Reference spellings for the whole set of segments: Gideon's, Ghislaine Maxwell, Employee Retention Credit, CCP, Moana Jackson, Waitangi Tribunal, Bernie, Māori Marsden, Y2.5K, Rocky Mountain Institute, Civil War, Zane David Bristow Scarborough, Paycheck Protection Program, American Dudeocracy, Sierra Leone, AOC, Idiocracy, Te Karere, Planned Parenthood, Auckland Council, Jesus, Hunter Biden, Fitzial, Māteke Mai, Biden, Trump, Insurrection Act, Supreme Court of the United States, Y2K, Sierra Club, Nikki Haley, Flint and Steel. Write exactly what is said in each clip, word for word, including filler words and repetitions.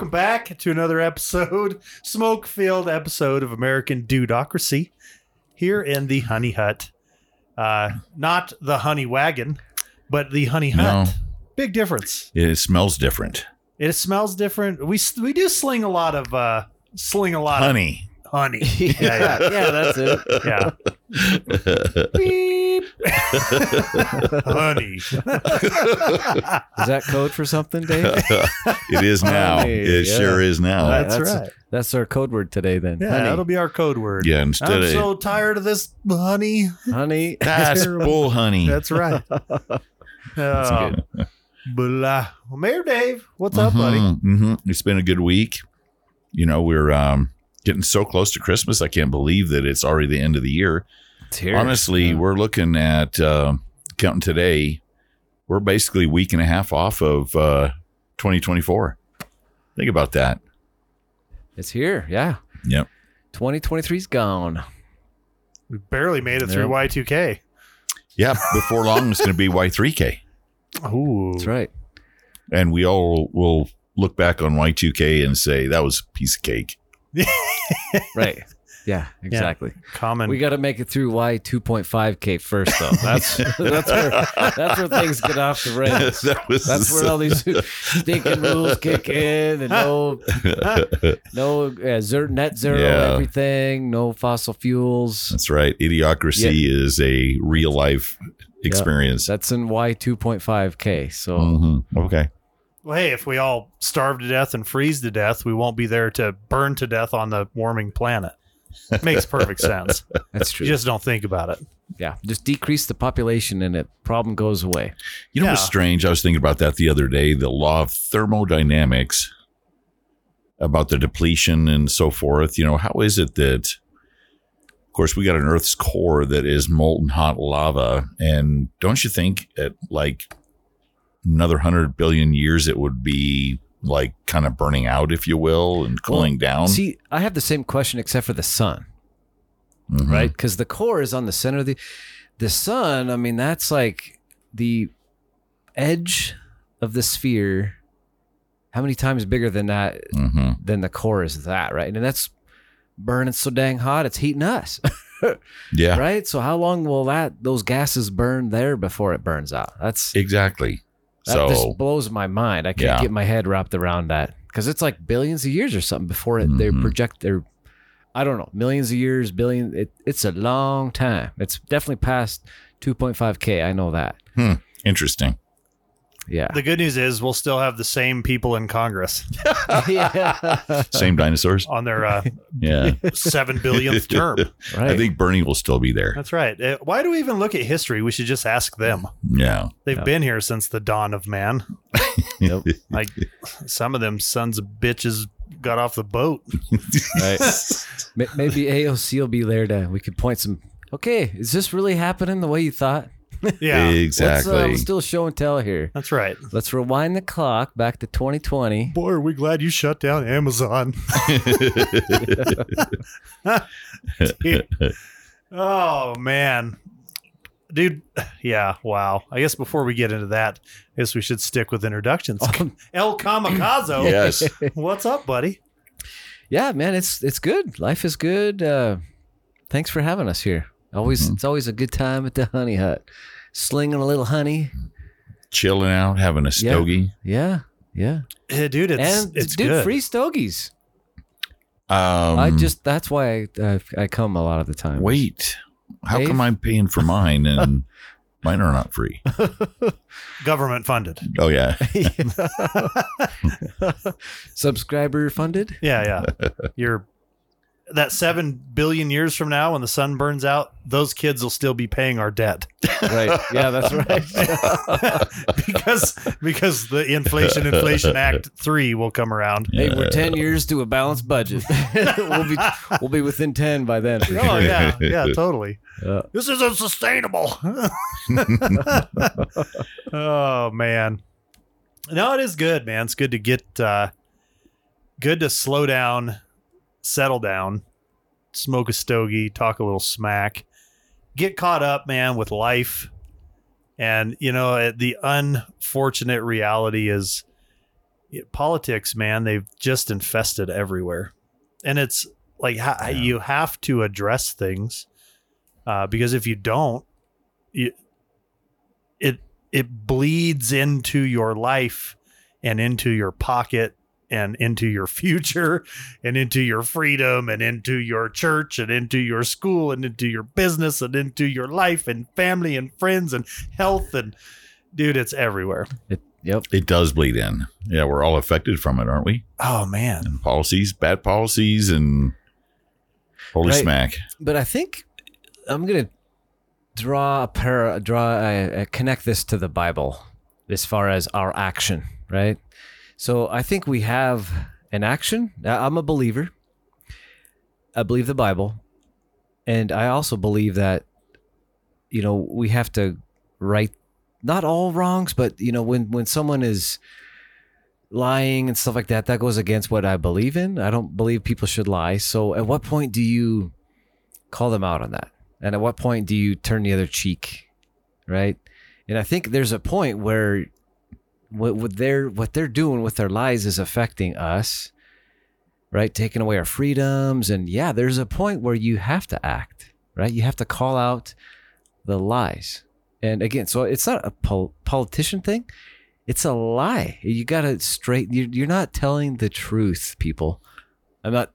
welcome back to another episode, smoke-filled episode of American Dudeocracy here in the Honey Hut. Uh, not the honey wagon, but the honey hut. No. Big difference. It smells different. It smells different. We we do sling a lot of uh, sling a lot honey. Of honey. Honey. Yeah, yeah, yeah, that's it. Yeah. Beep. Honey. Is that code for something, Dave? It is now. Honey, it yeah. sure is now. That's, that's right. That's our code word today, then. Yeah, honey. That'll be our code word. Yeah, instead I'm of, so tired of this honey. Honey. That's bull honey. That's right. That's uh, good. Blah. Well, Mayor Dave, what's mm-hmm, up, buddy? Mm-hmm. It's been a good week. You know, we're um, getting so close to Christmas. I can't believe that it's already the end of the year. Honestly, yeah. We're looking at uh, counting today. We're basically a week and a half off of uh, twenty twenty-four. Think about that. It's here. Yeah. Yep. twenty twenty-three's gone. We barely made it yep. through Y two K. Yeah. Before long, it's going to be Y three K. Ooh. That's right. And we all will look back on Y two K and say, that was a piece of cake. Right. Yeah, exactly. Yeah, common. We got to make it through Y two point five K first, though. That's that's where that's where things get off the rails. That was, that's where all these stinking rules kick in, and no, no uh, zero, net zero, yeah. everything, no fossil fuels. That's right. Idiocracy yeah. is a real life experience. Yeah, that's in Y two point five K. So mm-hmm. okay. Well, hey, if we all starve to death and freeze to death, we won't be there to burn to death on the warming planet. Makes perfect sense. That's true. You just don't think about it. Yeah. Just decrease the population and the problem goes away. You know yeah. what's strange? I was thinking about that the other day. The law of thermodynamics about the depletion and so forth. You know, how is it that, of course, we got an Earth's core that is molten hot lava. And don't you think at like another one hundred billion years it would be like kind of burning out, if you will, and cooling well, down. See, I have the same question except for the sun, mm-hmm. right? Because the core is on the center of the, the sun. I mean, that's like the edge of the sphere. How many times bigger than that, mm-hmm. than the core is that, right? And that's burning so dang hot, it's heating us. Yeah. Right? So how long will that, those gases burn there before it burns out? That's exactly. That so, just blows my mind. I can't yeah. get my head wrapped around that because it's like billions of years or something before it, mm-hmm. they project their, I don't know, millions of years, billion. It, it's a long time. It's definitely past two point five K. I know that. Hmm. Interesting. Yeah. The good news is we'll still have the same people in Congress. yeah. Same dinosaurs on their uh, yeah. seven billionth term. Right. I think Bernie will still be there. That's right. Why do we even look at history? We should just ask them. Yeah. They've yeah. been here since the dawn of man. Yep. Like some of them sons of bitches got off the boat. Right. Maybe A O C will be there to, we could point some. Okay. Is this really happening the way you thought? Yeah, exactly. Let's, uh, let's do a show and tell here. That's right. Let's rewind the clock back to twenty twenty. Boy, are we glad you shut down Amazon. Oh, man. Dude. Yeah. Wow. I guess before we get into that, I guess we should stick with introductions. Oh. El Kamikaze. Yes. What's up, buddy? Yeah, man. It's, it's good. Life is good. Uh, thanks for having us here. Always, mm-hmm. It's always a good time at the Honey Hut, slinging a little honey, chilling out, having a stogie. Yeah, yeah, yeah. Hey, dude, it's and it's dude, good. Free stogies. Um, I just that's why I uh, I come a lot of the time. Wait, how Dave? Come I'm paying for mine and mine are not free? Government funded. Oh yeah, subscriber funded. Yeah, yeah. You're. That seven billion years from now, when the sun burns out, those kids will still be paying our debt. Right. Yeah, that's right. because because the Inflation Inflation Act three will come around. Hey, yeah. We're ten years to a balanced budget. we'll be we'll be within ten by then. For sure. Oh yeah, yeah, totally. Yeah. This is unsustainable. Oh man, no, it is good, man. It's good to get uh, good to slow down. Settle down, smoke a stogie, talk a little smack, get caught up, man, with life. And, you know, the unfortunate reality is politics, man, they've just infested everywhere. And it's like, ha- yeah. you have to address things uh, because if you don't, you, it, it bleeds into your life and into your pocket and into your future and into your freedom and into your church and into your school and into your business and into your life and family and friends and health. And dude, it's everywhere. It, yep. It does bleed in. Yeah. We're all affected from it, aren't we? Oh man. And policies, bad policies and holy right. smack. But I think I'm going to draw a para, draw a, a connect this to the Bible as far as our action, right? So I think we have an action. I'm a believer. I believe the Bible. And I also believe that, you know, we have to right, not all wrongs, but, you know, when, when someone is lying and stuff like that, that goes against what I believe in. I don't believe people should lie. So at what point do you call them out on that? And at what point do you turn the other cheek, right? And I think there's a point where What, what they're what they're doing with their lies is affecting us, right? Taking away our freedoms. And yeah, there's a point where you have to act, right? You have to call out the lies. And again, so it's not a pol- politician thing. It's a lie. You got to straight, you, you're not telling the truth, people. I'm not,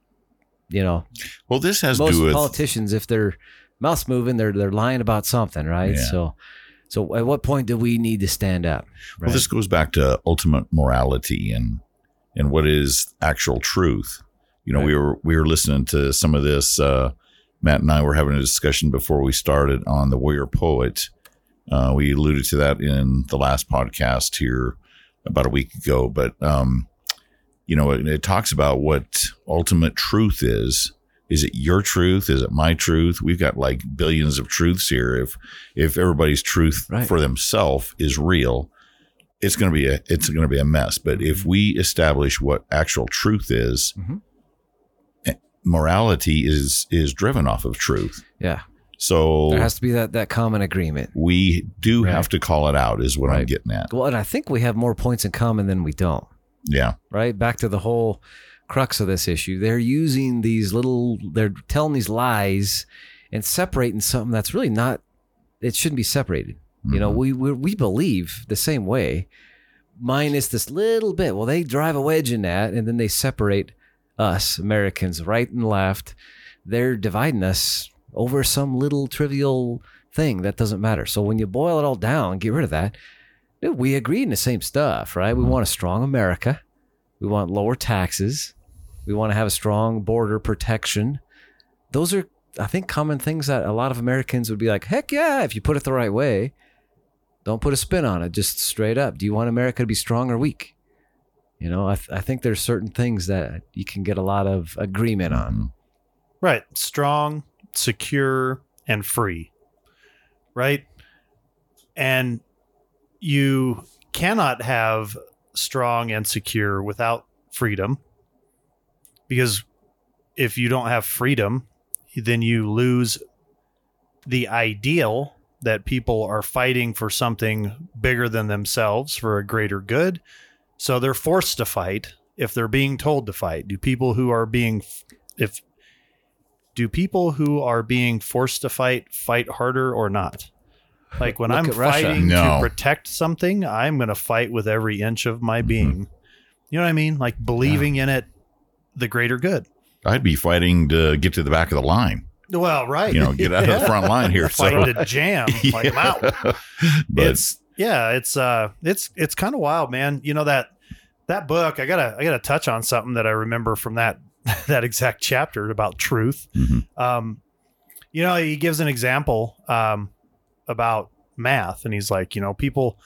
you know. Well, this has to do with politicians. If they're mouth's moving, they're, they're lying about something, right? Yeah. So. So at what point do we need to stand up? Right? Well, this goes back to ultimate morality and and what is actual truth. You know, right. we were we were listening to some of this. Uh, Matt and I were having a discussion before we started on the warrior poet. Uh, we alluded to that in the last podcast here about a week ago. But, um, you know, it, it talks about what ultimate truth is. Is it your truth? Is it my truth? We've got like billions of truths here. If if everybody's truth right. for themselves is real, it's gonna be a it's gonna be a mess. But if we establish what actual truth is, mm-hmm. morality is is driven off of truth. Yeah. So there has to be that that common agreement. We do right. have to call it out, is what right. I'm getting at. Well, and I think we have more points in common than we don't. Yeah. Right? Back to the whole crux of this issue. They're using these little, they're telling these lies and separating something that's really not, it shouldn't be separated. Mm-hmm. You know, we, we we believe the same way, minus this little bit. Well, they drive a wedge in that and then they separate us Americans right and left. They're dividing us over some little trivial thing that doesn't matter. So when you boil it all down, get rid of that. Dude, we agree in the same stuff, right? We mm-hmm. want a strong America. We want lower taxes. We want to have a strong border protection. Those are, I think, common things that a lot of Americans would be like, heck yeah, if you put it the right way. Don't put a spin on it, just straight up. Do you want America to be strong or weak? You know, I, th- I think there's certain things that you can get a lot of agreement on. Right. Strong, secure, and free. Right? And you cannot have strong and secure without freedom. Because if you don't have freedom, then you lose the ideal that people are fighting for something bigger than themselves, for a greater good. So they're forced to fight if they're being told to fight. Do people who are being if do people who are being forced to fight fight harder or not? Like when Look I'm fighting no. to protect something, I'm going to fight with every inch of my being. Mm-hmm. You know what I mean? Like believing yeah. in it, the greater good. I'd be fighting to get to the back of the line. Well, right. You know, get out yeah. of the front line here. Fighting so. to jam. yeah. Like I'm out. But it's yeah, it's uh, it's it's kind of wild, man. You know that that book. I gotta I gotta touch on something that I remember from that that exact chapter about truth. Mm-hmm. Um, you know, he gives an example. Um. About math, and he's like, you know, people,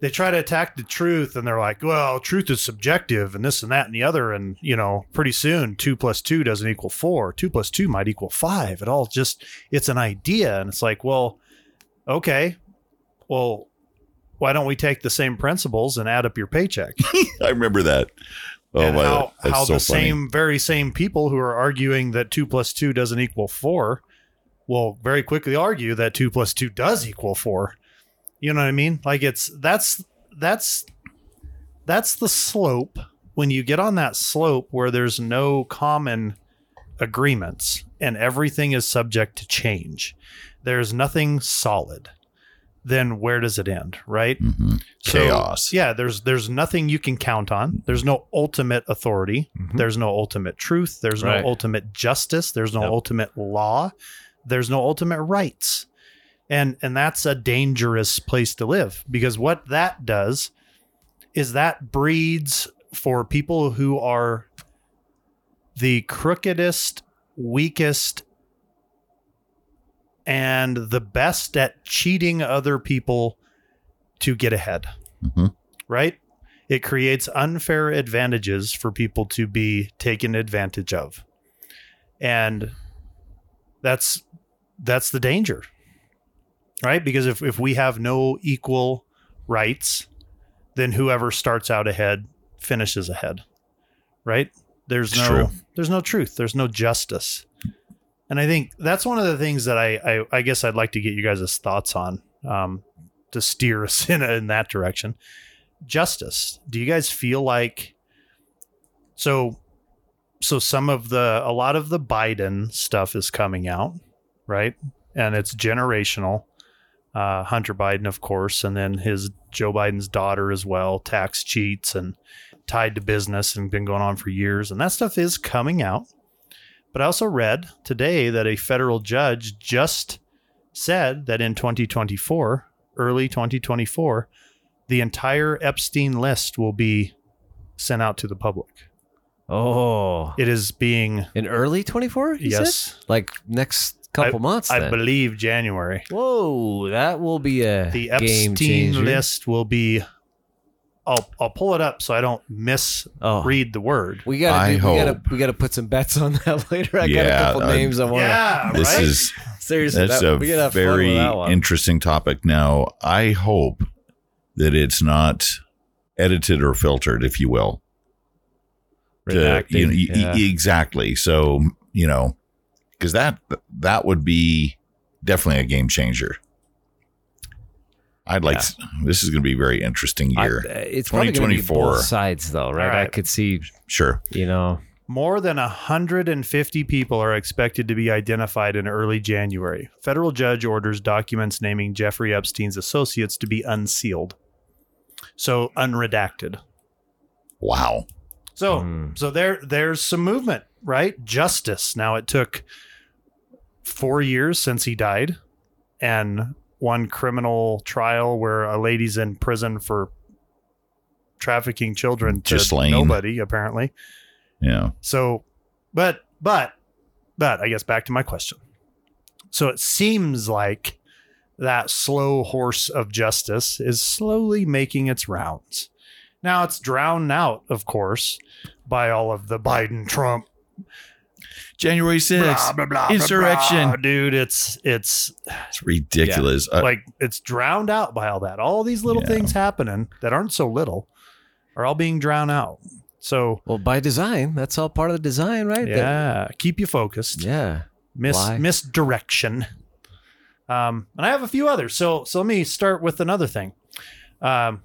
they try to attack the truth and they're like, well, truth is subjective and this and that and the other, and you know, pretty soon two plus two doesn't equal four, two plus two might equal five. It all just, it's an idea. And it's like, well, okay, well, why don't we take the same principles and add up your paycheck? I remember that. Oh my how, that's how so the funny. same very same people who are arguing that two plus two doesn't equal four will very quickly argue that two plus two does equal four. You know what I mean? Like it's, that's, that's that's the slope. When you get on that slope where there's no common agreements and everything is subject to change, there's nothing solid, then where does it end, right? Mm-hmm. So, chaos. Yeah, there's there's nothing you can count on. There's no ultimate authority. Mm-hmm. There's no ultimate truth. There's right. no ultimate justice. There's no yep. ultimate law. There's no ultimate rights. And and that's a dangerous place to live, because what that does is that breeds for people who are the crookedest, weakest, and the best at cheating other people to get ahead, mm-hmm. right? It creates unfair advantages for people to be taken advantage of. And that's, that's the danger, right? Because if, if we have no equal rights, then whoever starts out ahead finishes ahead, right? There's it's no, true. There's no truth. There's no justice. And I think that's one of the things that I, I, I guess I'd like to get you guys' thoughts on, um, to steer us in, in that direction. Justice. Do you guys feel like, so, so some of the, a lot of the Biden stuff is coming out, right? And it's generational, uh, Hunter Biden, of course, and then his Joe Biden's daughter as well, tax cheats and tied to business and been going on for years. And that stuff is coming out. But I also read today that a federal judge just said that in twenty twenty-four, early twenty twenty-four, the entire Epstein list will be sent out to the public. Oh, it is being in early twenty-four. Yes. Said? Like next couple I, months. I then. believe January. Whoa, that will be a the Epstein game changer. List will be. I'll I'll pull it up so I don't misread oh. the word. We gotta do, we gotta we gotta put some bets on that later. I yeah, got a couple uh, names I want. Yeah, this right? is seriously that's that, a we gotta very interesting topic. Now I hope that it's not edited or filtered, if you will. To, you know, yeah. e- exactly. So you know, because that that would be definitely a game changer. I'd like. Yeah. To, this is going to be a very interesting year. I, it's probably going to be both sides, though, right? right? I could see. Sure. You know, more than one hundred fifty people are expected to be identified in early January. Federal judge orders documents naming Jeffrey Epstein's associates to be unsealed, so unredacted. Wow. So, mm. so there, there's some movement, right? Justice. Now it took four years since he died, and. One criminal trial where a lady's in prison for trafficking children to Just nobody, apparently. Yeah. So, but, but, but I guess back to my question. So it seems like that slow horse of justice is slowly making its rounds. Now it's drowned out, of course, by all of the Biden, Trump, January sixth, blah, blah, blah, insurrection, blah, blah. Dude. It's it's it's ridiculous. Yeah. Uh, like it's drowned out by all that. All these little yeah. things happening that aren't so little are all being drowned out. So well, by design, that's all part of the design, right? Yeah, that, keep you focused. Yeah, Mis, misdirection. Um, and I have a few others. So so let me start with another thing. Um,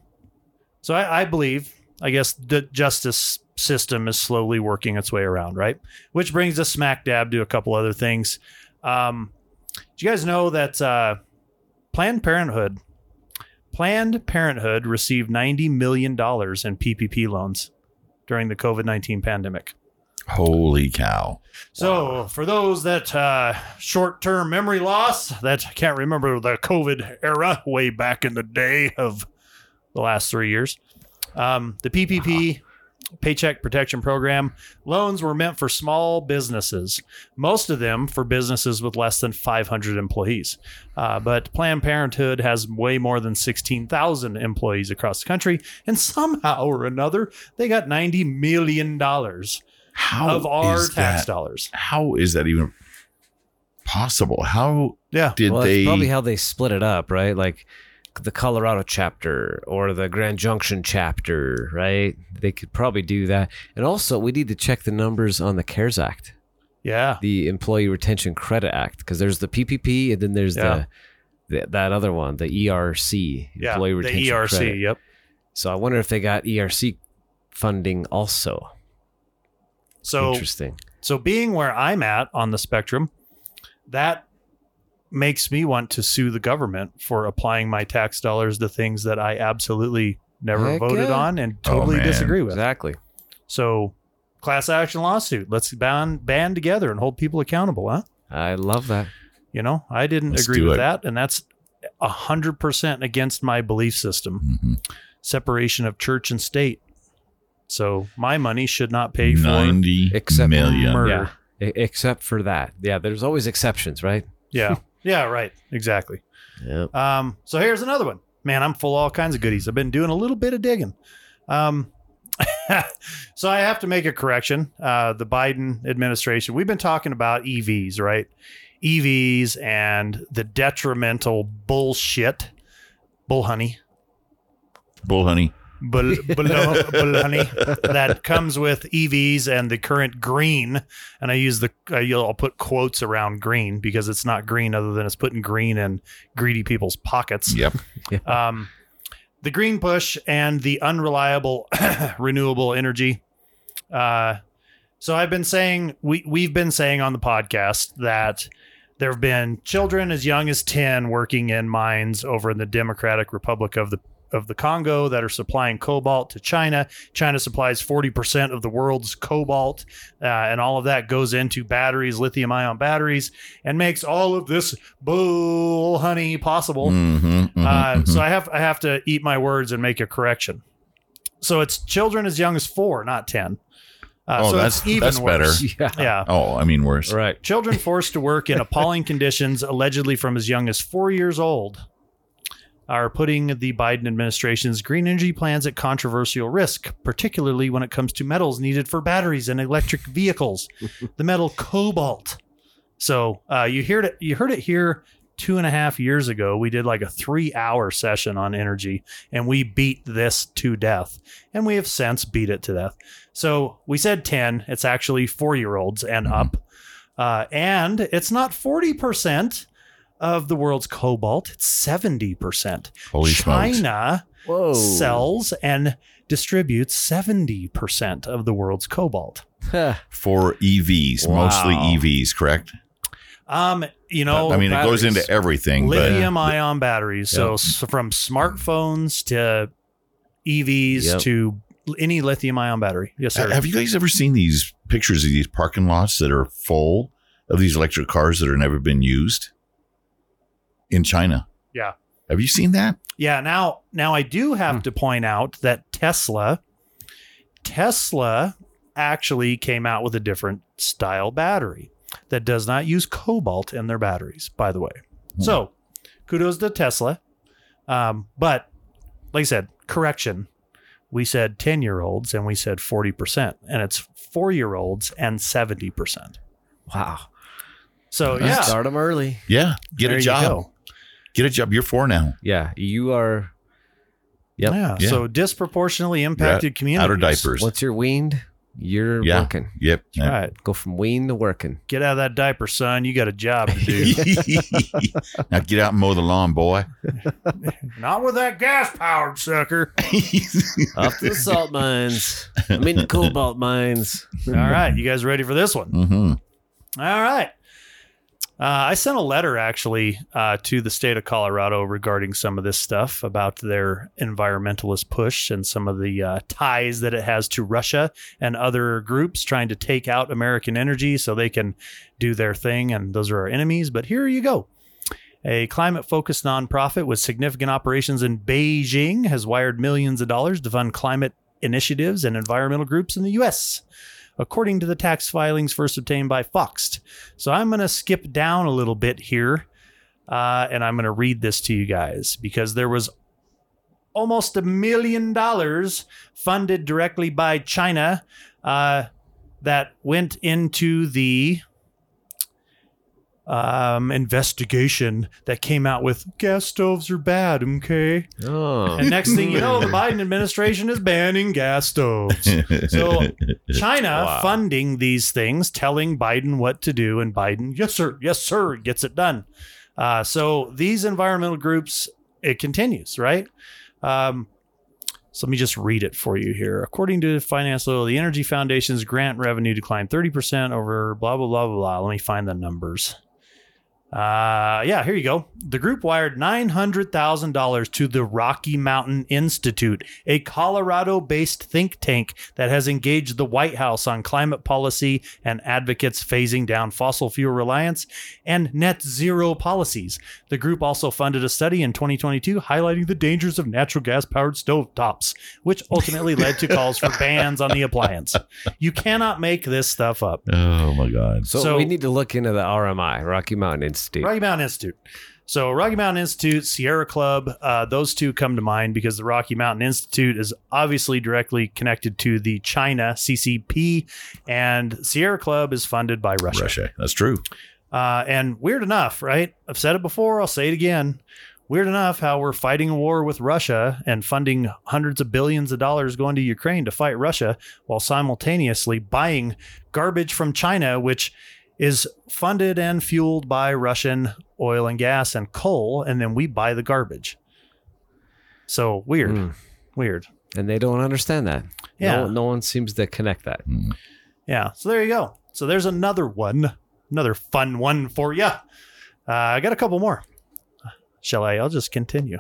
so I, I believe, I guess, the justice system is slowly working its way around, right? Which brings us smack dab to a couple other things. Um, do you guys know that uh, Planned Parenthood, Planned Parenthood received ninety million dollars in P P P loans during the COVID nineteen pandemic? Holy cow. So wow. for those that uh, short-term memory loss, that can't remember the COVID era way back in the day of the last three years, um, the P P P, wow. Paycheck Protection Program loans were meant for small businesses, most of them for businesses with less than five hundred employees. Uh, but Planned Parenthood has way more than sixteen thousand employees across the country. And somehow or another, they got ninety million dollars how of our tax that, dollars. How is that even possible? How yeah. did well, they? It's probably how they split it up, right? Like the Colorado chapter or the Grand Junction chapter, right? They could probably do that. And also, we need to check the numbers on the CARES Act. Yeah. The Employee Retention Credit Act, because there's the P P P and then there's yeah. the, the that other one, the E R C, Employee yeah, Retention the E R C, Credit. Yep. So I wonder if they got E R C funding also. So interesting. So being where I'm at on the spectrum, that makes me want to sue the government for applying my tax dollars to things that I absolutely never Heck voted yeah. on and totally oh, disagree with. Exactly. So class action lawsuit. Let's band, band together and hold people accountable, huh? I love that. You know, I didn't Let's agree with it. that. And that's one hundred percent against my belief system. Mm-hmm. Separation of church and state. So my money should not pay for ninety million murder. Yeah. Except for that. Yeah, there's always exceptions, right? Yeah. Yeah, right. Exactly. Yep. Um, so here's another one. Man, I'm full of all kinds of goodies. I've been doing a little bit of digging. Um, so I have to make a correction. Uh, the Biden administration, we've been talking about E Vs, right? E Vs and the detrimental bullshit. Bull honey. Bull honey. Bull, bull, bull honey that comes with E Vs and the current green, and I use the I'll put quotes around green because it's not green other than it's putting green in greedy people's pockets. Yep. Um, the green push and the unreliable renewable energy. Uh, so I've been saying we we've been saying on the podcast that there have been children as young as ten working in mines over in the Democratic Republic of the. of the Congo that are supplying cobalt to China. China supplies forty percent of the world's cobalt, uh, and all of that goes into batteries, lithium ion batteries, and makes all of this bull honey possible. Mm-hmm, mm-hmm, uh, mm-hmm. So I have I have to eat my words and make a correction. So it's children as young as four, not ten. Uh, oh, so that's, it's even that's better. Yeah. yeah. Oh, I mean worse. Right. Children forced to work in appalling conditions, allegedly from as young as four years old, are putting the Biden administration's green energy plans at controversial risk, particularly when it comes to metals needed for batteries and electric vehicles, the metal cobalt. So uh, you heard it. You heard it here two and a half years ago. We did like a three hour session on energy and we beat this to death, and we have since beat it to death. So we said ten. It's actually four year olds and mm-hmm. up. Uh, and it's not forty percent. Of the world's cobalt, it's seventy percent. Holy China sells and distributes seventy percent of the world's cobalt. For E Vs, wow. Mostly E Vs, correct? Um, you know, I mean, batteries. It goes into everything. Lithium but, ion batteries. Yep. So, so from smartphones to E Vs yep. to any lithium ion battery. Yes, sir. Have you guys ever seen these pictures of these parking lots that are full of these electric cars that have never been used? In China. Yeah. Have you seen that? Yeah. Now, now I do have hmm. to point out that Tesla, Tesla actually came out with a different style battery that does not use cobalt in their batteries, by the way. Hmm. So kudos to Tesla. Um, but like I said, correction. We said ten year olds and we said forty percent, and it's four year olds and seventy percent. Wow. So yeah, start them early. Yeah. Get there a job. Get a job. You're four now. Yeah. You are. Yep. Yeah. yeah. So disproportionately impacted communities. Out of diapers. Once you're weaned, you're yeah. working. Yep. All right. Go from weaned to working. Get out of that diaper, son. You got a job to do. Now get out and mow the lawn, boy. Not with that gas-powered sucker. Up to the salt mines. I mean the cobalt mines. All right. You guys ready for this one? Mm-hmm. All right. Uh, I sent a letter actually uh, to the state of Colorado regarding some of this stuff about their environmentalist push and some of the uh, ties that it has to Russia and other groups trying to take out American energy so they can do their thing. And those are our enemies. But here you go. A climate-focused nonprofit with significant operations in Beijing has wired millions of dollars to fund climate initiatives and environmental groups in the U S, according to the tax filings first obtained by Foxed. So I'm going to skip down a little bit here, uh, and I'm going to read this to you guys because there was almost a million dollars funded directly by China uh, that went into the um, investigation that came out with gas stoves are bad, okay? Oh. And next thing you know, the Biden administration is banning gas stoves. So China wow. funding these things, telling Biden what to do, and Biden, yes, sir, yes, sir, gets it done. Uh, so these environmental groups, it continues, right? Um, So let me just read it for you here. According to Finance Oil, the Energy Foundation's grant revenue declined thirty percent over blah, blah, blah, blah, blah. Let me find the numbers. Uh, yeah, here you go. The group wired nine hundred thousand dollars to the Rocky Mountain Institute, a Colorado-based think tank that has engaged the White House on climate policy and advocates phasing down fossil fuel reliance and net zero policies. The group also funded a study in twenty twenty-two highlighting the dangers of natural gas-powered stovetops, which ultimately led to calls for bans on the appliance. You cannot make this stuff up. Oh, my God. So, so we need to look into the R M I, Rocky Mountain Institute. Institute. Rocky Mountain Institute. So Rocky Mountain Institute, Sierra Club, uh, those two come to mind because the Rocky Mountain Institute is obviously directly connected to the China C C P, and Sierra Club is funded by Russia. Russia, that's true. Uh, and weird enough, right? I've said it before. I'll say it again. Weird enough how we're fighting a war with Russia and funding hundreds of billions of dollars going to Ukraine to fight Russia while simultaneously buying garbage from China, which is funded and fueled by Russian oil and gas and coal, and then we buy the garbage. So weird, mm. weird. And they don't understand that. Yeah. No, no one seems to connect that. Mm. Yeah. So there you go. So there's another one, another fun one for you. Uh, I got a couple more. Shall I? I'll just continue.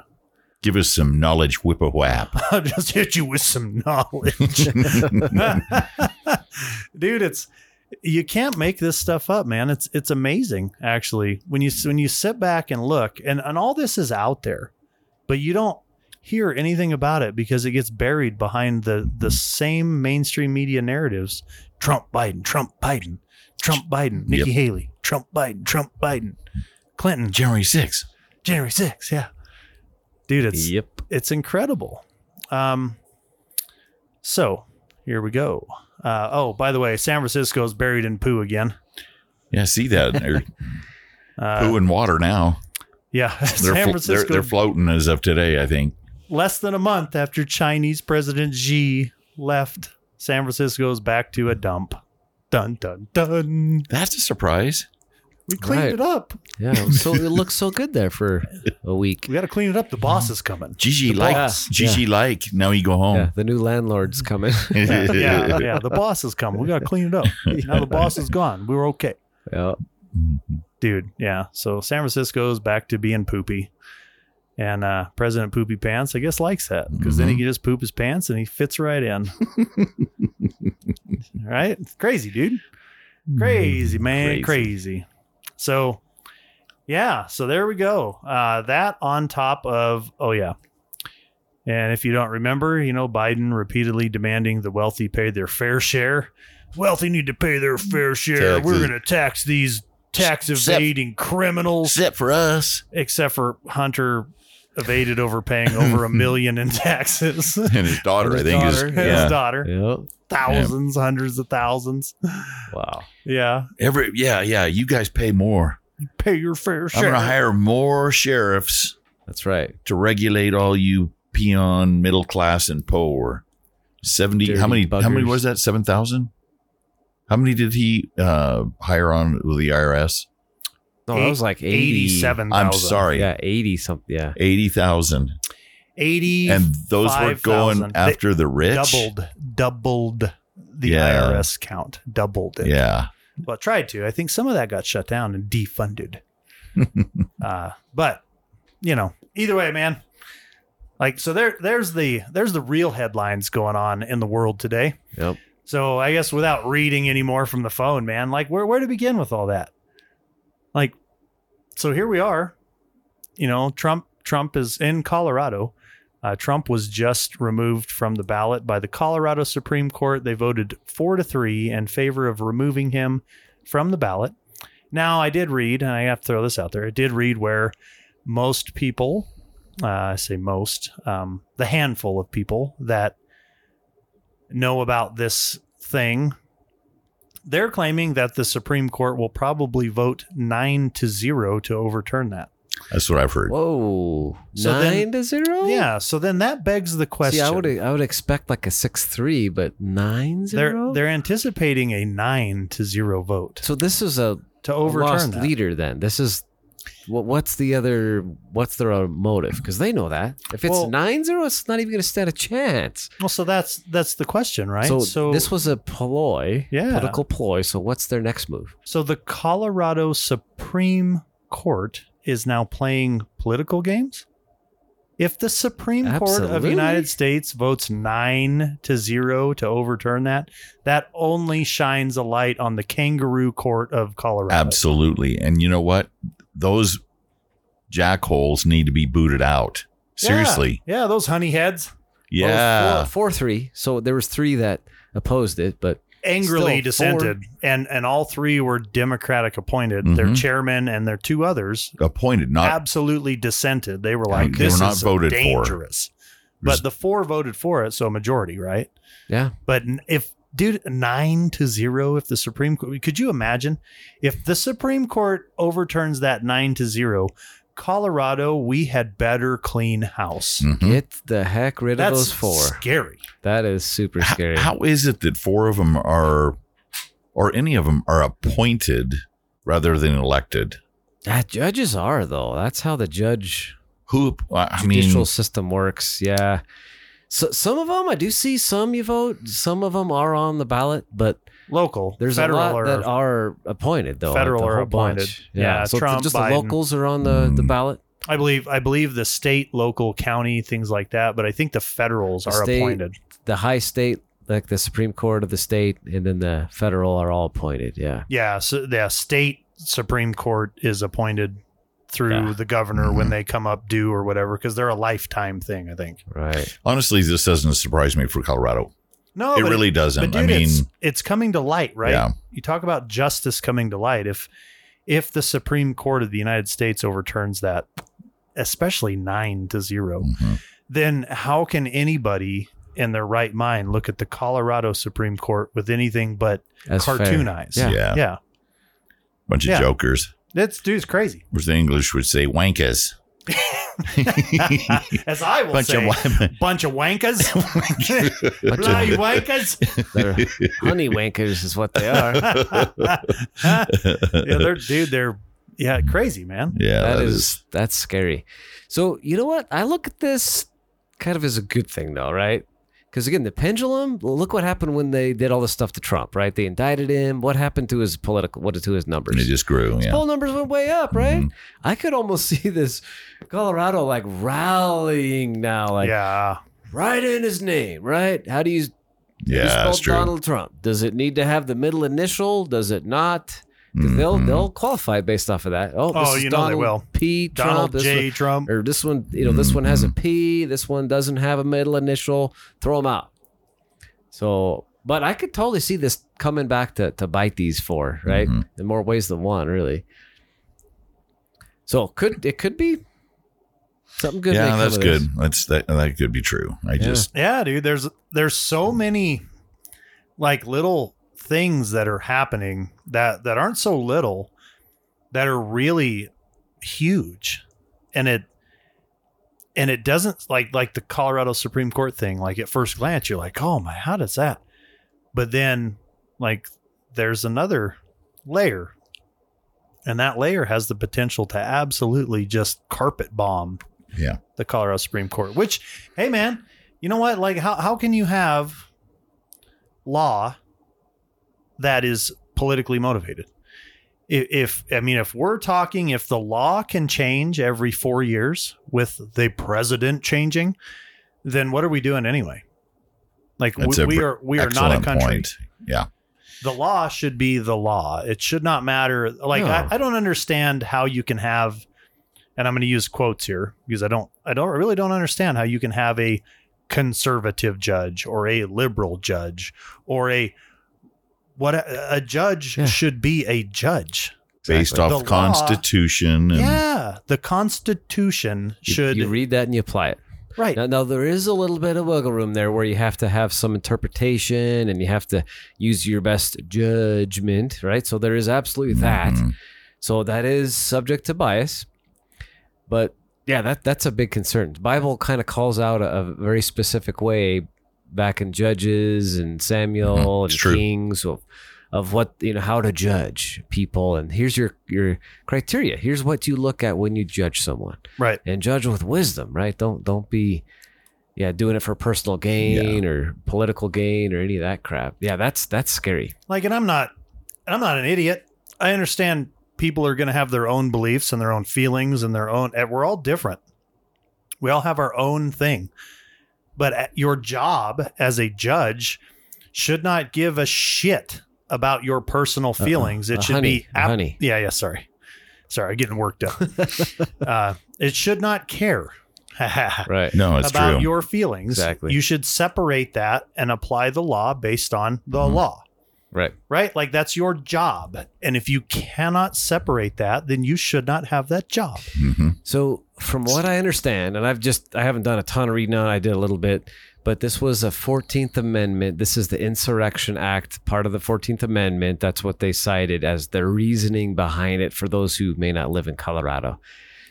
Give us some knowledge, whipper-whap. I'll just hit you with some knowledge. Dude, it's... You can't make this stuff up, man. It's it's amazing, actually, when you when you sit back and look, and, and all this is out there, but you don't hear anything about it because it gets buried behind the, the same mainstream media narratives. Trump, Biden, Trump, Biden, Trump, Biden, Nikki yep. Haley, Trump, Biden, Trump, Biden, Clinton. January sixth. January sixth, yeah. Dude, it's, yep. it's incredible. Um. So here we go. Uh, oh, by the way, San Francisco is buried in poo again. Yeah, I see that. They're uh, poo and water now. Yeah. They're, San Francisco, they're, they're floating as of today, I think. Less than a month after Chinese President Xi left, San Francisco is back to a dump. Dun, dun, dun. That's a surprise. We cleaned right. it up. Yeah, it, so, it looks so good there for a week. We got to clean it up. The boss is coming. Gigi likes. Gigi yeah. like. Now you go home. Yeah, the new landlord's coming. yeah, yeah, yeah, the boss is coming. We got to clean it up. Now the boss is gone. We were okay. Yeah, dude. Yeah. So San Francisco is back to being poopy, and uh, President Poopy Pants, I guess, likes that because mm-hmm. then he can just poop his pants and he fits right in. All right, it's crazy, dude. Crazy man. Crazy. crazy. So, yeah, so there we go. Uh, that on top of, oh, yeah. And if you don't remember, you know, Biden repeatedly demanding the wealthy pay their fair share. Wealthy need to pay their fair share. Taxes. We're going to tax these tax evading except, criminals. Except for us. Except for Hunter evaded overpaying over a million in taxes. And his daughter, and his I think. Daughter, is, yeah. His daughter. Yep. Thousands, yep. hundreds of thousands. Wow. Yeah. Every yeah, yeah. You guys pay more. You pay your fair share. I'm going to hire more sheriffs. That's right. To regulate all you peon, middle class, and poor. Seventy. Dirty how many? Buggers. How many was that? Seven thousand. How many did he uh, hire on with the I R S? No, it was like eighty-seven. eighty, I'm sorry. Yeah, eighty something. Yeah, eighty thousand. Eighty, and those were going zero zero zero after they the rich. Doubled, doubled the yeah. I R S count. Doubled it. Yeah. Well, tried to. I think some of that got shut down and defunded. uh, but you know, either way, man. Like so, there, there's the there's the real headlines going on in the world today. Yep. So I guess without reading any more from the phone, man. Like where where to begin with all that? Like, so here we are. You know, Trump Trump is in Colorado. Uh, Trump was just removed from the ballot by the Colorado Supreme Court. They voted four to three in favor of removing him from the ballot. Now, I did read, and I have to throw this out there. I did read where most people, uh, I say most, um, the handful of people that know about this thing, they're claiming that the Supreme Court will probably vote nine to zero to overturn that. That's what I've heard. Whoa, so nine then, to zero. Yeah, so then that begs the question. See, I would I would expect like a six three, but nine zero. They're they're anticipating a nine to zero vote. So this is a to overturn lost that. Leader. Then this is What's the other? What's their other motive? Because they know that if it's well, nine zero, it's not even going to stand a chance. Well, so that's that's the question, right? So, so this was a ploy, yeah. political ploy. So what's their next move? So the Colorado Supreme Court is now playing political games. If the Supreme Absolutely. Court of the United States votes nine to zero to overturn that, that only shines a light on the kangaroo court of Colorado. Absolutely. And you know what? Those jackholes need to be booted out. Seriously. Yeah, yeah those honey heads. Yeah. Well, four, four, three. So there was three that opposed it, but angrily dissented. And and all three were Democratic appointed. Mm-hmm. Their chairman and their two others appointed, not absolutely dissented. They were like, this is dangerous. But the four voted for it. So a majority, right? Yeah. But if, dude, nine to zero, if the Supreme Court, could you imagine if the Supreme Court overturns that nine to zero, Colorado, we had better clean house. Mm-hmm. Get the heck rid That's of those four. Scary. That is super scary. How, how is it that four of them are, or any of them are appointed rather than elected? Uh, judges are, though. That's how the judge who I judicial mean, system works. Yeah. So some of them, I do see some you vote. Some of them are on the ballot, but local. There's a lot or, that are appointed, though. Federal like or appointed. Bunch. Yeah. yeah. So Trump, just Biden. The locals are on the, mm. the ballot. I believe I believe the state, local, county, things like that. But I think the federals the are state, appointed. The high state, like the Supreme Court of the state, and then the federal are all appointed. Yeah. Yeah. So the state Supreme Court is appointed through yeah. the governor mm-hmm. when they come up due or whatever, because they're a lifetime thing, I think. Right. Honestly, this doesn't surprise me for Colorado. No, it really it, doesn't. Dude, I mean, it's, it's coming to light, right? Yeah. You talk about justice coming to light. If if the Supreme Court of the United States overturns that, especially nine to zero, mm-hmm. then how can anybody in their right mind look at the Colorado Supreme Court with anything but That's cartoon fair. Eyes? Yeah. yeah. yeah. Bunch of yeah. jokers. That's dude's crazy. Which the English would say wankers. As I will bunch say, of, bunch of wankers. bunch Bloody of, wankers. They're honey wankers is what they are. yeah, they're dude, they're yeah, crazy, man. Yeah. That, that is, is that's scary. So you know what? I look at this kind of as a good thing though, right? Because again, the pendulum, look what happened when they did all this stuff to Trump, right? They indicted him. What happened to his political, what to his numbers? They just grew. His yeah. poll numbers went way up, right? Mm-hmm. I could almost see this Colorado like rallying now, like yeah. write in his name, right? How do you, yeah, you spell true. Donald Trump? Does it need to have the middle initial? Does it not? Mm-hmm. They'll they'll qualify based off of that. Oh, this oh is you Donald know they will. P. Trump, Donald this J. One, Trump, or this one. You know, mm-hmm. this one has a P. This one doesn't have a middle initial. Throw them out. So, but I could totally see this coming back to to bite these four, right? Mm-hmm. In more ways than one, really. So could it could be something good? Yeah, that's good. This. That's that. That could be true. I yeah. just yeah, dude. There's there's so many like little. Things that are happening that, that aren't so little that are really huge. And it, and it doesn't like, like the Colorado Supreme Court thing. Like at first glance, you're like, oh my, how does that? But then like there's another layer and that layer has the potential to absolutely just carpet bomb yeah. the Colorado Supreme Court, which, hey man, you know what? Like how, how can you have law that is politically motivated? If, if I mean, if we're talking, if the law can change every four years with the president changing, then what are we doing anyway? Like we, we are, we are not a country. Point. Yeah. The law should be the law. It should not matter. Like, no. I, I don't understand how you can have, and I'm going to use quotes here because I don't, I don't I really don't understand how you can have a conservative judge or a liberal judge or a, What a, a judge yeah. should be a judge based exactly. off the Constitution. Law, and yeah, the Constitution you, should. You read that and you apply it. Right. Now, now, there is a little bit of wiggle room there where you have to have some interpretation and you have to use your best judgment, right? So there is absolutely that. Mm-hmm. So that is subject to bias. But yeah, that that's a big concern. The Bible kind of calls out a, a very specific way back in Judges and Samuel mm-hmm. and true. Kings of, of what, you know, how to judge people. And here's your, your criteria. Here's what you look at when you judge someone. Right. And judge with wisdom, right? Don't, don't be, yeah, doing it for personal gain yeah. or political gain or any of that crap. Yeah. That's, that's scary. Like, and I'm not, and I'm not an idiot. I understand people are going to have their own beliefs and their own feelings and their own, we're all different. We all have our own thing. But your job as a judge should not give a shit about your personal feelings. Uh-uh. It should uh, honey, be ap- honey. Yeah, yeah. Sorry, sorry. I'm getting worked up. uh, it should not care. Right. No, it's about true. Your feelings. Exactly. You should separate that and apply the law based on the mm-hmm. law. Right. Right. Like, that's your job. And if you cannot separate that, then you should not have that job. Mm-hmm. So from what I understand, and I've just, I haven't done a ton of reading on it. I did a little bit, but this was a Fourteenth Amendment. This is the Insurrection Act, part of the Fourteenth Amendment. That's what they cited as their reasoning behind it for those who may not live in Colorado.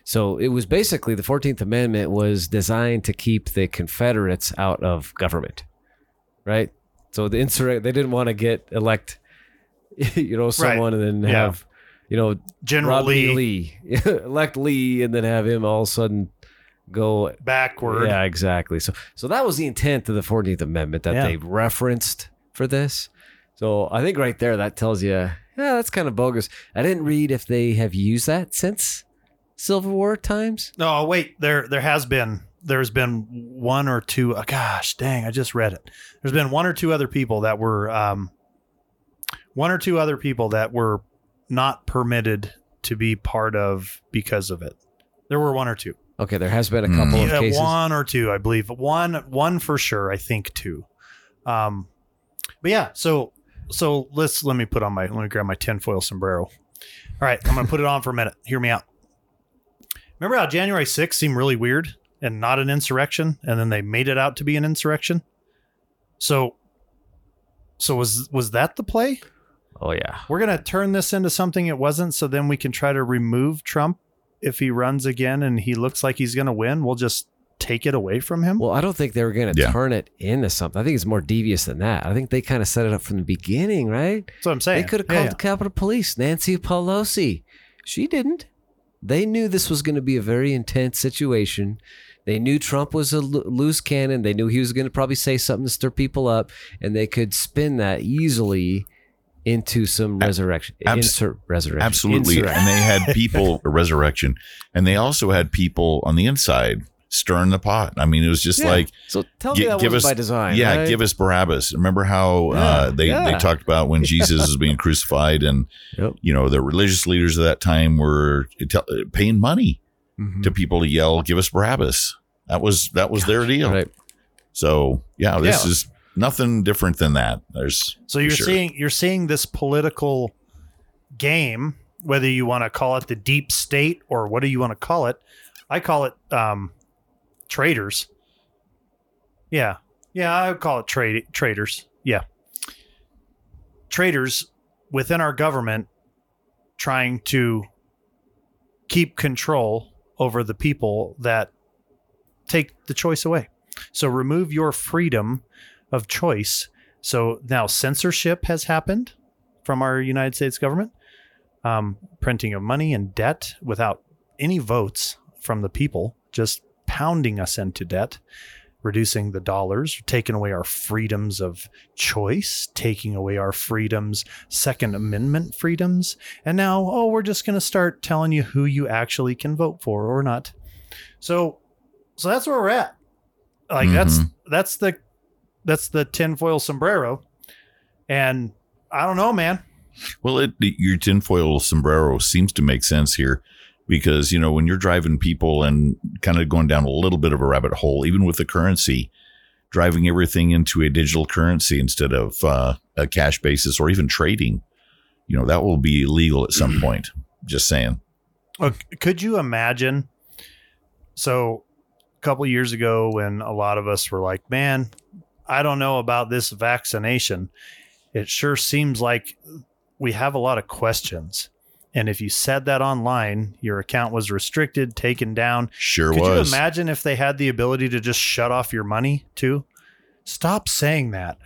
So it was basically the Fourteenth Amendment was designed to keep the Confederates out of government, right? So the insurrect, they didn't want to get elect, you know, someone right. and then yeah. have, you know, General Lee. Lee elect Lee and then have him all of a sudden go backward. Yeah, exactly. So, so that was the intent of the Fourteenth Amendment that yeah. they referenced for this. So I think right there that tells you, yeah, that's kind of bogus. I didn't read if they have used that since Civil War times. No, wait, there there has been. There's been one or two, oh gosh, dang, I just read it. There's been one or two other people that were, um, one or two other people that were not permitted to be part of because of it. There were one or two. Okay. There has been a couple mm. of yeah, cases. One or two, I believe. One, one for sure. I think two. Um, but yeah, so, so let's, let me put on my, let me grab my tinfoil sombrero. All right. I'm going to put it on for a minute. Hear me out. Remember how January sixth seemed really weird? And not an insurrection, and then they made it out to be an insurrection. So, so was was that the play? Oh yeah, we're gonna turn this into something it wasn't, so then we can try to remove Trump if he runs again and he looks like he's gonna win. We'll just take it away from him. Well, I don't think they were gonna yeah. turn it into something. I think it's more devious than that. I think they kind of set it up from the beginning, right? That's what I'm saying. They could have called yeah, yeah. the Capitol Police. Nancy Pelosi, she didn't. They knew this was going to be a very intense situation. They knew Trump was a loose cannon. They knew he was going to probably say something to stir people up, and they could spin that easily into some resurrection. Abs- Insur- resurrection. Absolutely. Insurrection. And they had people, a resurrection, and they also had people on the inside stirring the pot. I mean, it was just yeah. like, so tell me that give was us, by design. Yeah. Right? Give us Barabbas. Remember how yeah, uh, they, yeah. they talked about when Jesus was being crucified and, yep. you know, the religious leaders of that time were paying money. Mm-hmm. To people to yell, give us Barabbas. That was that was their deal. Right. So yeah, this yeah. is nothing different than that. There's so you're sure. seeing you're seeing this political game, whether you want to call it the deep state or what do you want to call it. I call it um, traitors. Yeah, yeah, I would call it tra- traitors. Yeah, traitors within our government trying to keep control over the people that take the choice away. So remove your freedom of choice. So now censorship has happened from our United States government, um, printing of money and debt without any votes from the people, just pounding us into debt, reducing the dollars, taking away our freedoms of choice, taking away our freedoms, Second Amendment freedoms. And now, oh, we're just going to start telling you who you actually can vote for or not. So, so that's where we're at. Like mm-hmm. that's, that's the, that's the tinfoil sombrero. And I don't know, man. Well, it, your tinfoil sombrero seems to make sense here. Because, you know, when you're driving people and kind of going down a little bit of a rabbit hole, even with the currency, driving everything into a digital currency instead of uh, a cash basis or even trading, you know, that will be illegal at some point. Just saying. Could you imagine? So a couple of years ago when a lot of us were like, man, I don't know about this vaccination. It sure seems like we have a lot of questions. And if you said that online, your account was restricted, taken down. Sure was. Could you imagine if they had the ability to just shut off your money too? Stop saying that.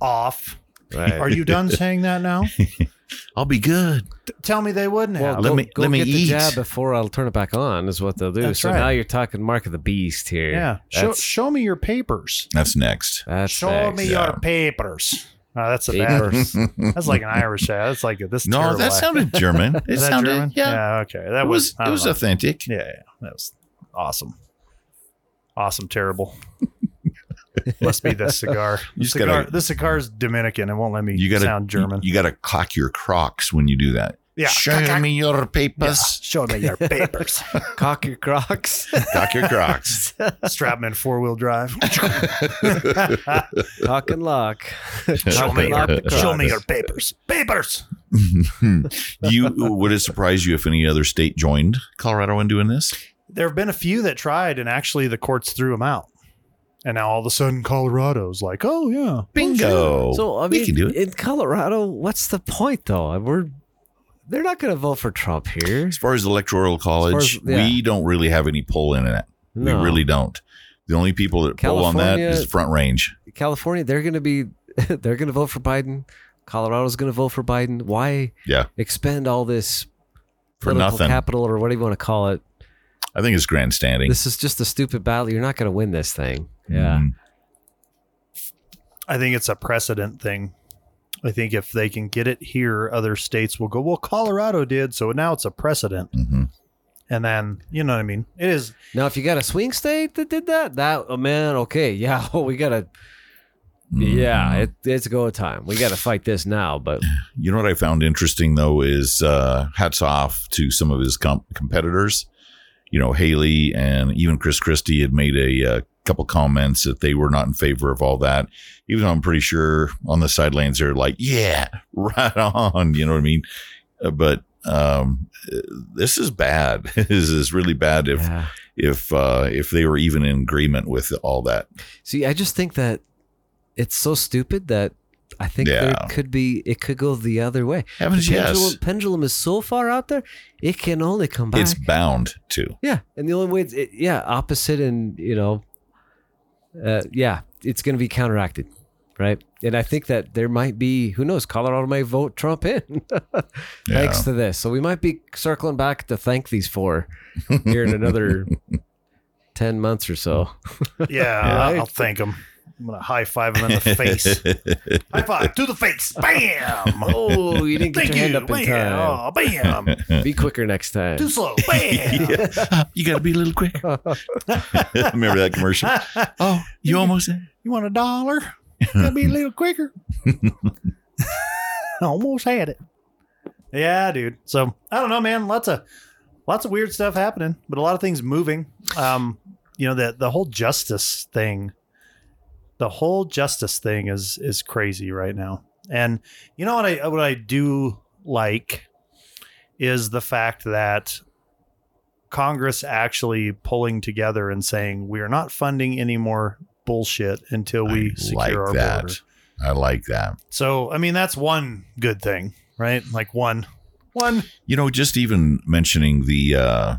Off. Right. Are you done saying that now? I'll be good. T- tell me they wouldn't well, have. Let go, me go let me eat the jab before I'll turn it back on is what they'll do. That's so right. Now you're talking Mark of the Beast here. Yeah. Show, show me your papers. That's next. That's show next. me yeah. your papers. Oh, that's a bad. That's like an Irish. That's like a, this. No, that sounded German. It that sounded German? Yeah. yeah. Okay, that it was, was it was know. authentic. Yeah, yeah, that was awesome. Awesome, terrible. Must be this cigar. You cigar gotta, this cigar's Dominican. It won't let me you gotta, sound German. You, you got to cock your crocs when you do that. Yeah, show cock, me your papers. Yeah. Show me your papers. Cock your crocs. Cock your crocs. Strap them in four wheel drive. Cock and lock. Show me, lock your, show me your papers. Papers. You would it surprise you if any other state joined Colorado in doing this? There have been a few that tried, and actually the courts threw them out. And now all of a sudden Colorado's like, oh yeah, bingo. So I mean, we can do it in Colorado. What's the point though? We're They're not going to vote for Trump here. As far as electoral college, as, yeah. we don't really have any pull in it. No. We really don't. The only people that California, pull on that is the Front Range. California, they're going to be, they're going to vote for Biden. Colorado's going to vote for Biden. Why yeah. expend all this for nothing capital or whatever you want to call it? I think it's grandstanding. This is just a stupid battle. You're not going to win this thing. Yeah. Mm. I think it's a precedent thing. I think if they can get it here, other states will go, well, Colorado did. So now it's a precedent. Mm-hmm. And then, you know what I mean? It is. Now, if you got a swing state that did that, that, oh, man, okay. Yeah, oh, we got to. Mm. Yeah, it, it's go time. We got to fight this now. But you know what I found interesting, though, is uh, hats off to some of his com- competitors. You know, Haley and even Chris Christie had made a uh, couple comments that they were not in favor of all that, even though I'm pretty sure on the sidelines they're like, yeah, right on. You know what I mean? But um, this is bad. This is really bad if yeah. if uh, if they were even in agreement with all that. See, I just think that it's so stupid that I think yeah. there could be it could go the other way. Heavens, the pendulum, yes. pendulum is so far out there, it can only come back. It's bound to. Yeah, and the only way, it's, it, yeah, opposite and, you know, Uh, yeah, it's going to be counteracted, right? And I think that there might be, who knows, Colorado may vote Trump in thanks yeah. to this. So we might be circling back to thank these four here in another ten months or so. Yeah, yeah. I'll, I'll thank them. I'm going to high-five him in the face. High-five to the face. Bam! Oh, you didn't get Thank your you. hand up bam. in time. Oh, bam! Be quicker next time. Too slow. Bam! Yeah. You got to be a little quicker. Remember that commercial? Oh, you, you almost... Did. You want a dollar? You got to be a little quicker. Almost had it. Yeah, dude. So, I don't know, man. Lots of lots of weird stuff happening, but a lot of things moving. Um, You know, the, the whole justice thing... The whole justice thing is is crazy right now. And you know what I what I do like is the fact that Congress actually pulling together and saying we are not funding any more bullshit until we I secure like our that. border. I like that. So, I mean, that's one good thing, right? Like one, one. You know, just even mentioning the, uh,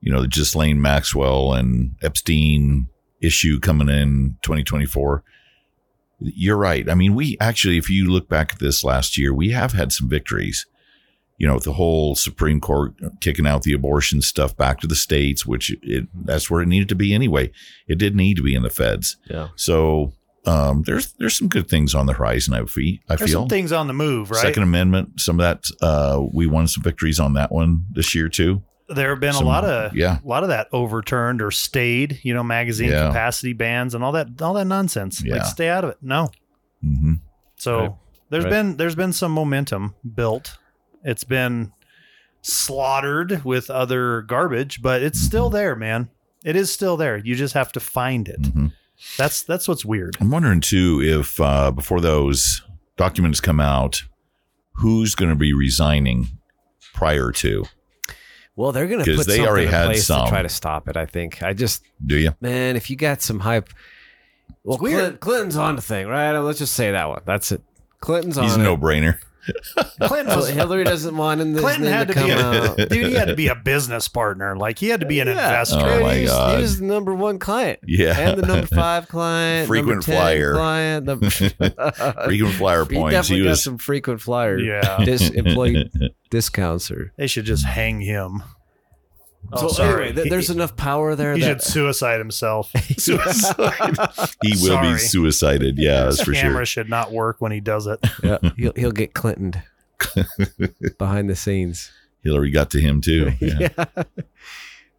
you know, just Ghislaine Maxwell and Epstein issue coming in twenty twenty-four. You're right. I mean, we actually, if you look back at this last year, we have had some victories, you know, with the whole Supreme Court kicking out the abortion stuff back to the states, which it, that's where it needed to be anyway. It did need to be in the feds. Yeah. So um, there's there's some good things on the horizon, I, fee, I feel. There's some things on the move, right? Second Amendment, some of that, uh, we won some victories on that one this year too. There have been Some, a lot of yeah. a lot of that overturned or stayed, you know, magazine yeah. capacity bans and all that all that nonsense. Yeah. Like, stay out of it. No. Mm-hmm. So right. there's right. been there's been some momentum built. It's been slaughtered with other garbage, but it's mm-hmm. still there, man. It is still there. You just have to find it. Mm-hmm. That's that's what's weird. I'm wondering too if uh, before those documents come out, who's going to be resigning prior to. Well, they're going to put something in place some. to try to stop it, I think. I just... Do you? Man, if you got some hype... Well, Clinton, Clinton's on the thing, right? Let's just say that one. That's it. Clinton's on He's a no-brainer. Clinton was, Hillary doesn't want him. This Clinton had to, to come be a, out. Dude, he had to be a business partner. Like, he had to be an yeah. investor. Oh my he, was, God. he was the number one client. Yeah. And the number five client. Frequent flyer. Client, number, frequent flyer points. He definitely he got was, some frequent flyer yeah. dis, employee discounts. Or, they should just hang him. Oh, so sorry. Anyway, there's enough power there. He that- should suicide himself. Suicide. He will sorry. be suicided. Yeah, that's for sure. The camera should not work when he does it. Yeah, he'll, he'll get Clintoned behind the scenes. Hillary got to him too. Yeah. yeah. Uh,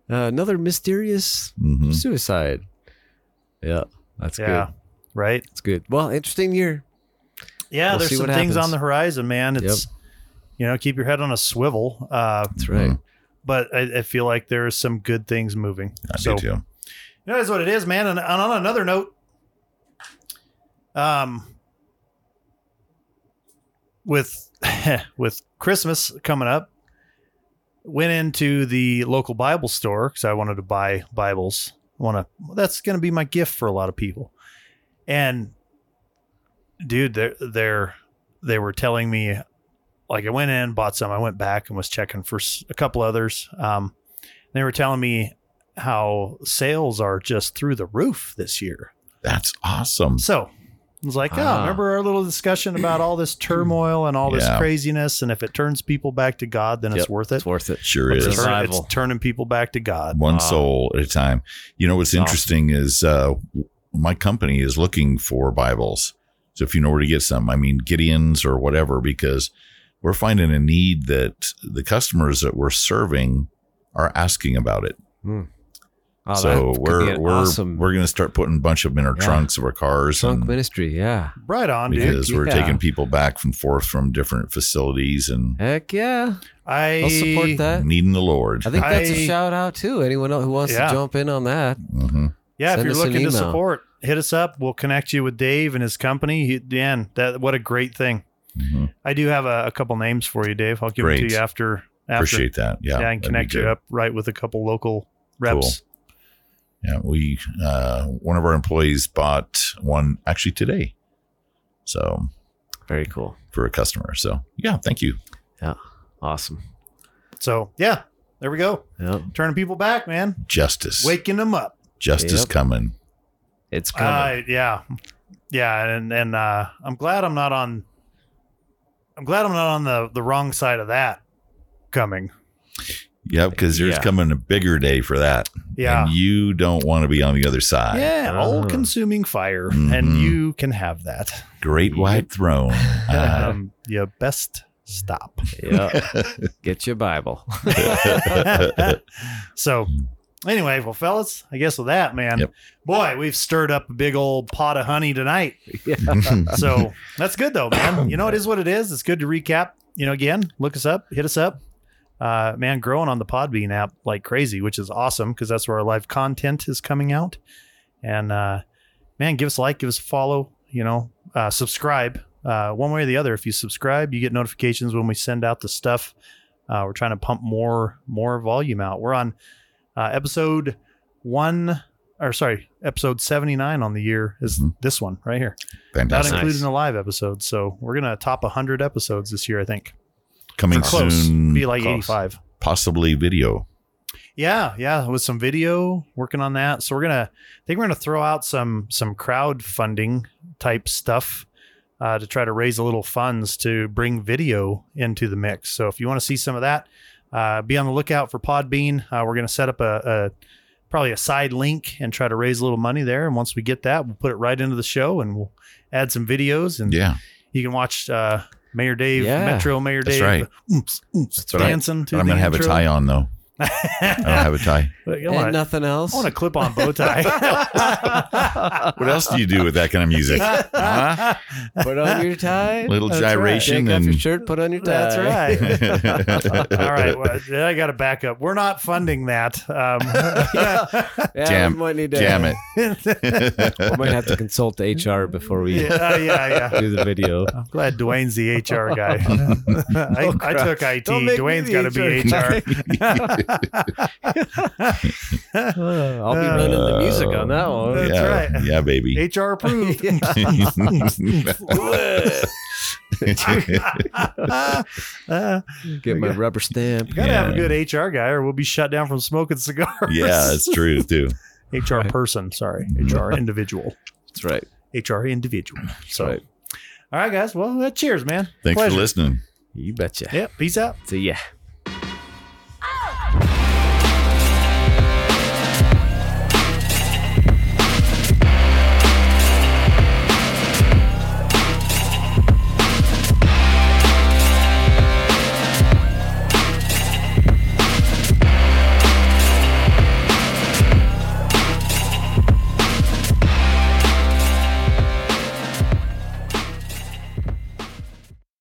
another mysterious mm-hmm. suicide. Yeah, that's yeah, good. Right. It's good. Well, interesting year. Yeah, we'll there's some things happens. on the horizon, man. It's yep. you know, keep your head on a swivel. Uh, that's right. Mm. But I, I feel like there are some good things moving. I so, do too. You know, that's what it is, man. And, and on another note, um, with with Christmas coming up, went into the local Bible store because I wanted to buy Bibles. I want to. That's going to be my gift for a lot of people. And dude, they're they're they were telling me. Like I went in, bought some, I went back and was checking for a couple others. Um, they were telling me how sales are just through the roof this year. That's awesome. So I was like, ah. oh, remember our little discussion about all this turmoil and all yeah. this craziness. And if it turns people back to God, then yep. it's worth it. It's worth it. Sure it's is. Turn, it's turning people back to God. One wow. soul at a time. You know, what's it's interesting awesome. is uh, my company is looking for Bibles. So if you know where to get some, I mean, Gideon's or whatever, because we're finding a need that the customers that we're serving are asking about it. Mm. Oh, so we're we're awesome. we're going to start putting a bunch of them in our yeah. trunks of our cars. Trunk and, ministry, yeah, right on, because dude. we're yeah. taking people back and forth from different facilities and heck yeah, I I'll support that. Needing the Lord, I think that's I, a shout out too. Anyone who wants yeah. to jump in on that, mm-hmm. yeah, send if you're looking to support, hit us up. We'll connect you with Dave and his company. He, Dan, that what a great thing. Mm-hmm. I do have a, a couple names for you, Dave. I'll give Great. them to you after. after. Appreciate that. Yeah, yeah, and connect you up right with a couple local reps. Cool. Yeah, we uh, one of our employees bought one actually today, so very cool for a customer. So yeah, thank you. Yeah, awesome. So yeah, there we go. Yep. Turning people back, man. Justice, waking them up. Justice yep. coming. It's coming. Uh, yeah, yeah, and and uh, I'm glad I'm not on. I'm glad I'm not on the, the wrong side of that coming. Yep, because there's yeah. coming a bigger day for that. Yeah. And you don't want to be on the other side. Yeah, oh. all consuming fire. Mm-hmm. And you can have that. Great white throne. Uh, um, you best stop. Yeah. Get your Bible. So anyway, well, fellas, I guess with that, man, yep. boy, we've stirred up a big old pot of honey tonight. Yeah. So that's good, though, man. You know, it is what it is. It's good to recap. You know, again, look us up, hit us up. Uh, man, growing on the Podbean app like crazy, which is awesome because that's where our live content is coming out. And, uh, man, give us a like, give us a follow, you know, uh, subscribe uh, one way or the other. If you subscribe, you get notifications when we send out the stuff. Uh, we're trying to pump more, more volume out. We're on Uh, episode one, or sorry, episode seventy-nine on the year is mm-hmm. this one right here. Fantastic. Not including the live episode. So we're going to top one hundred episodes this year, I think. Coming close, soon. Be like close. eighty-five. Possibly video. Yeah. Yeah. With some video, working on that. So we're going to, I think we're going to throw out some, some crowdfunding type stuff uh, to try to raise a little funds to bring video into the mix. So if you want to see some of that, Uh, be on the lookout for Podbean. Uh, we're going to set up a, a probably a side link and try to raise a little money there. And once we get that, we'll put it right into the show and we'll add some videos. And yeah. you can watch uh, Mayor Dave, yeah. Metro Mayor That's Dave right. oops, oops, That's dancing right. to I'm the I'm going to have intro. a tie on, though. I don't have a tie. And wanna, nothing else. I want a clip-on bow tie. What else do you do with that kind of music? Huh? Put on your tie. Little that's gyration. Right. Take and... off your shirt, put on your tie. That's right. All right. Well, I got to back up. We're not funding that. Um, yeah. Yeah, jam, we might need to, jam it. We might have to consult the H R before we yeah, yeah, yeah. do the video. I'm glad Dwayne's the H R guy. I, I took I T. Dwayne's got to be H R. I'll be running uh, the music on that one. That's yeah, right. Yeah, baby. H R approved. Get my rubber stamp. You gotta yeah. have a good H R guy, or we'll be shut down from smoking cigars. Yeah, it's true too. H R right. person, sorry, H R individual. That's right. H R individual. So, right. All right, guys. Well, uh, cheers, man. Thanks Pleasure. for listening. You betcha. Yep. Peace out. See ya.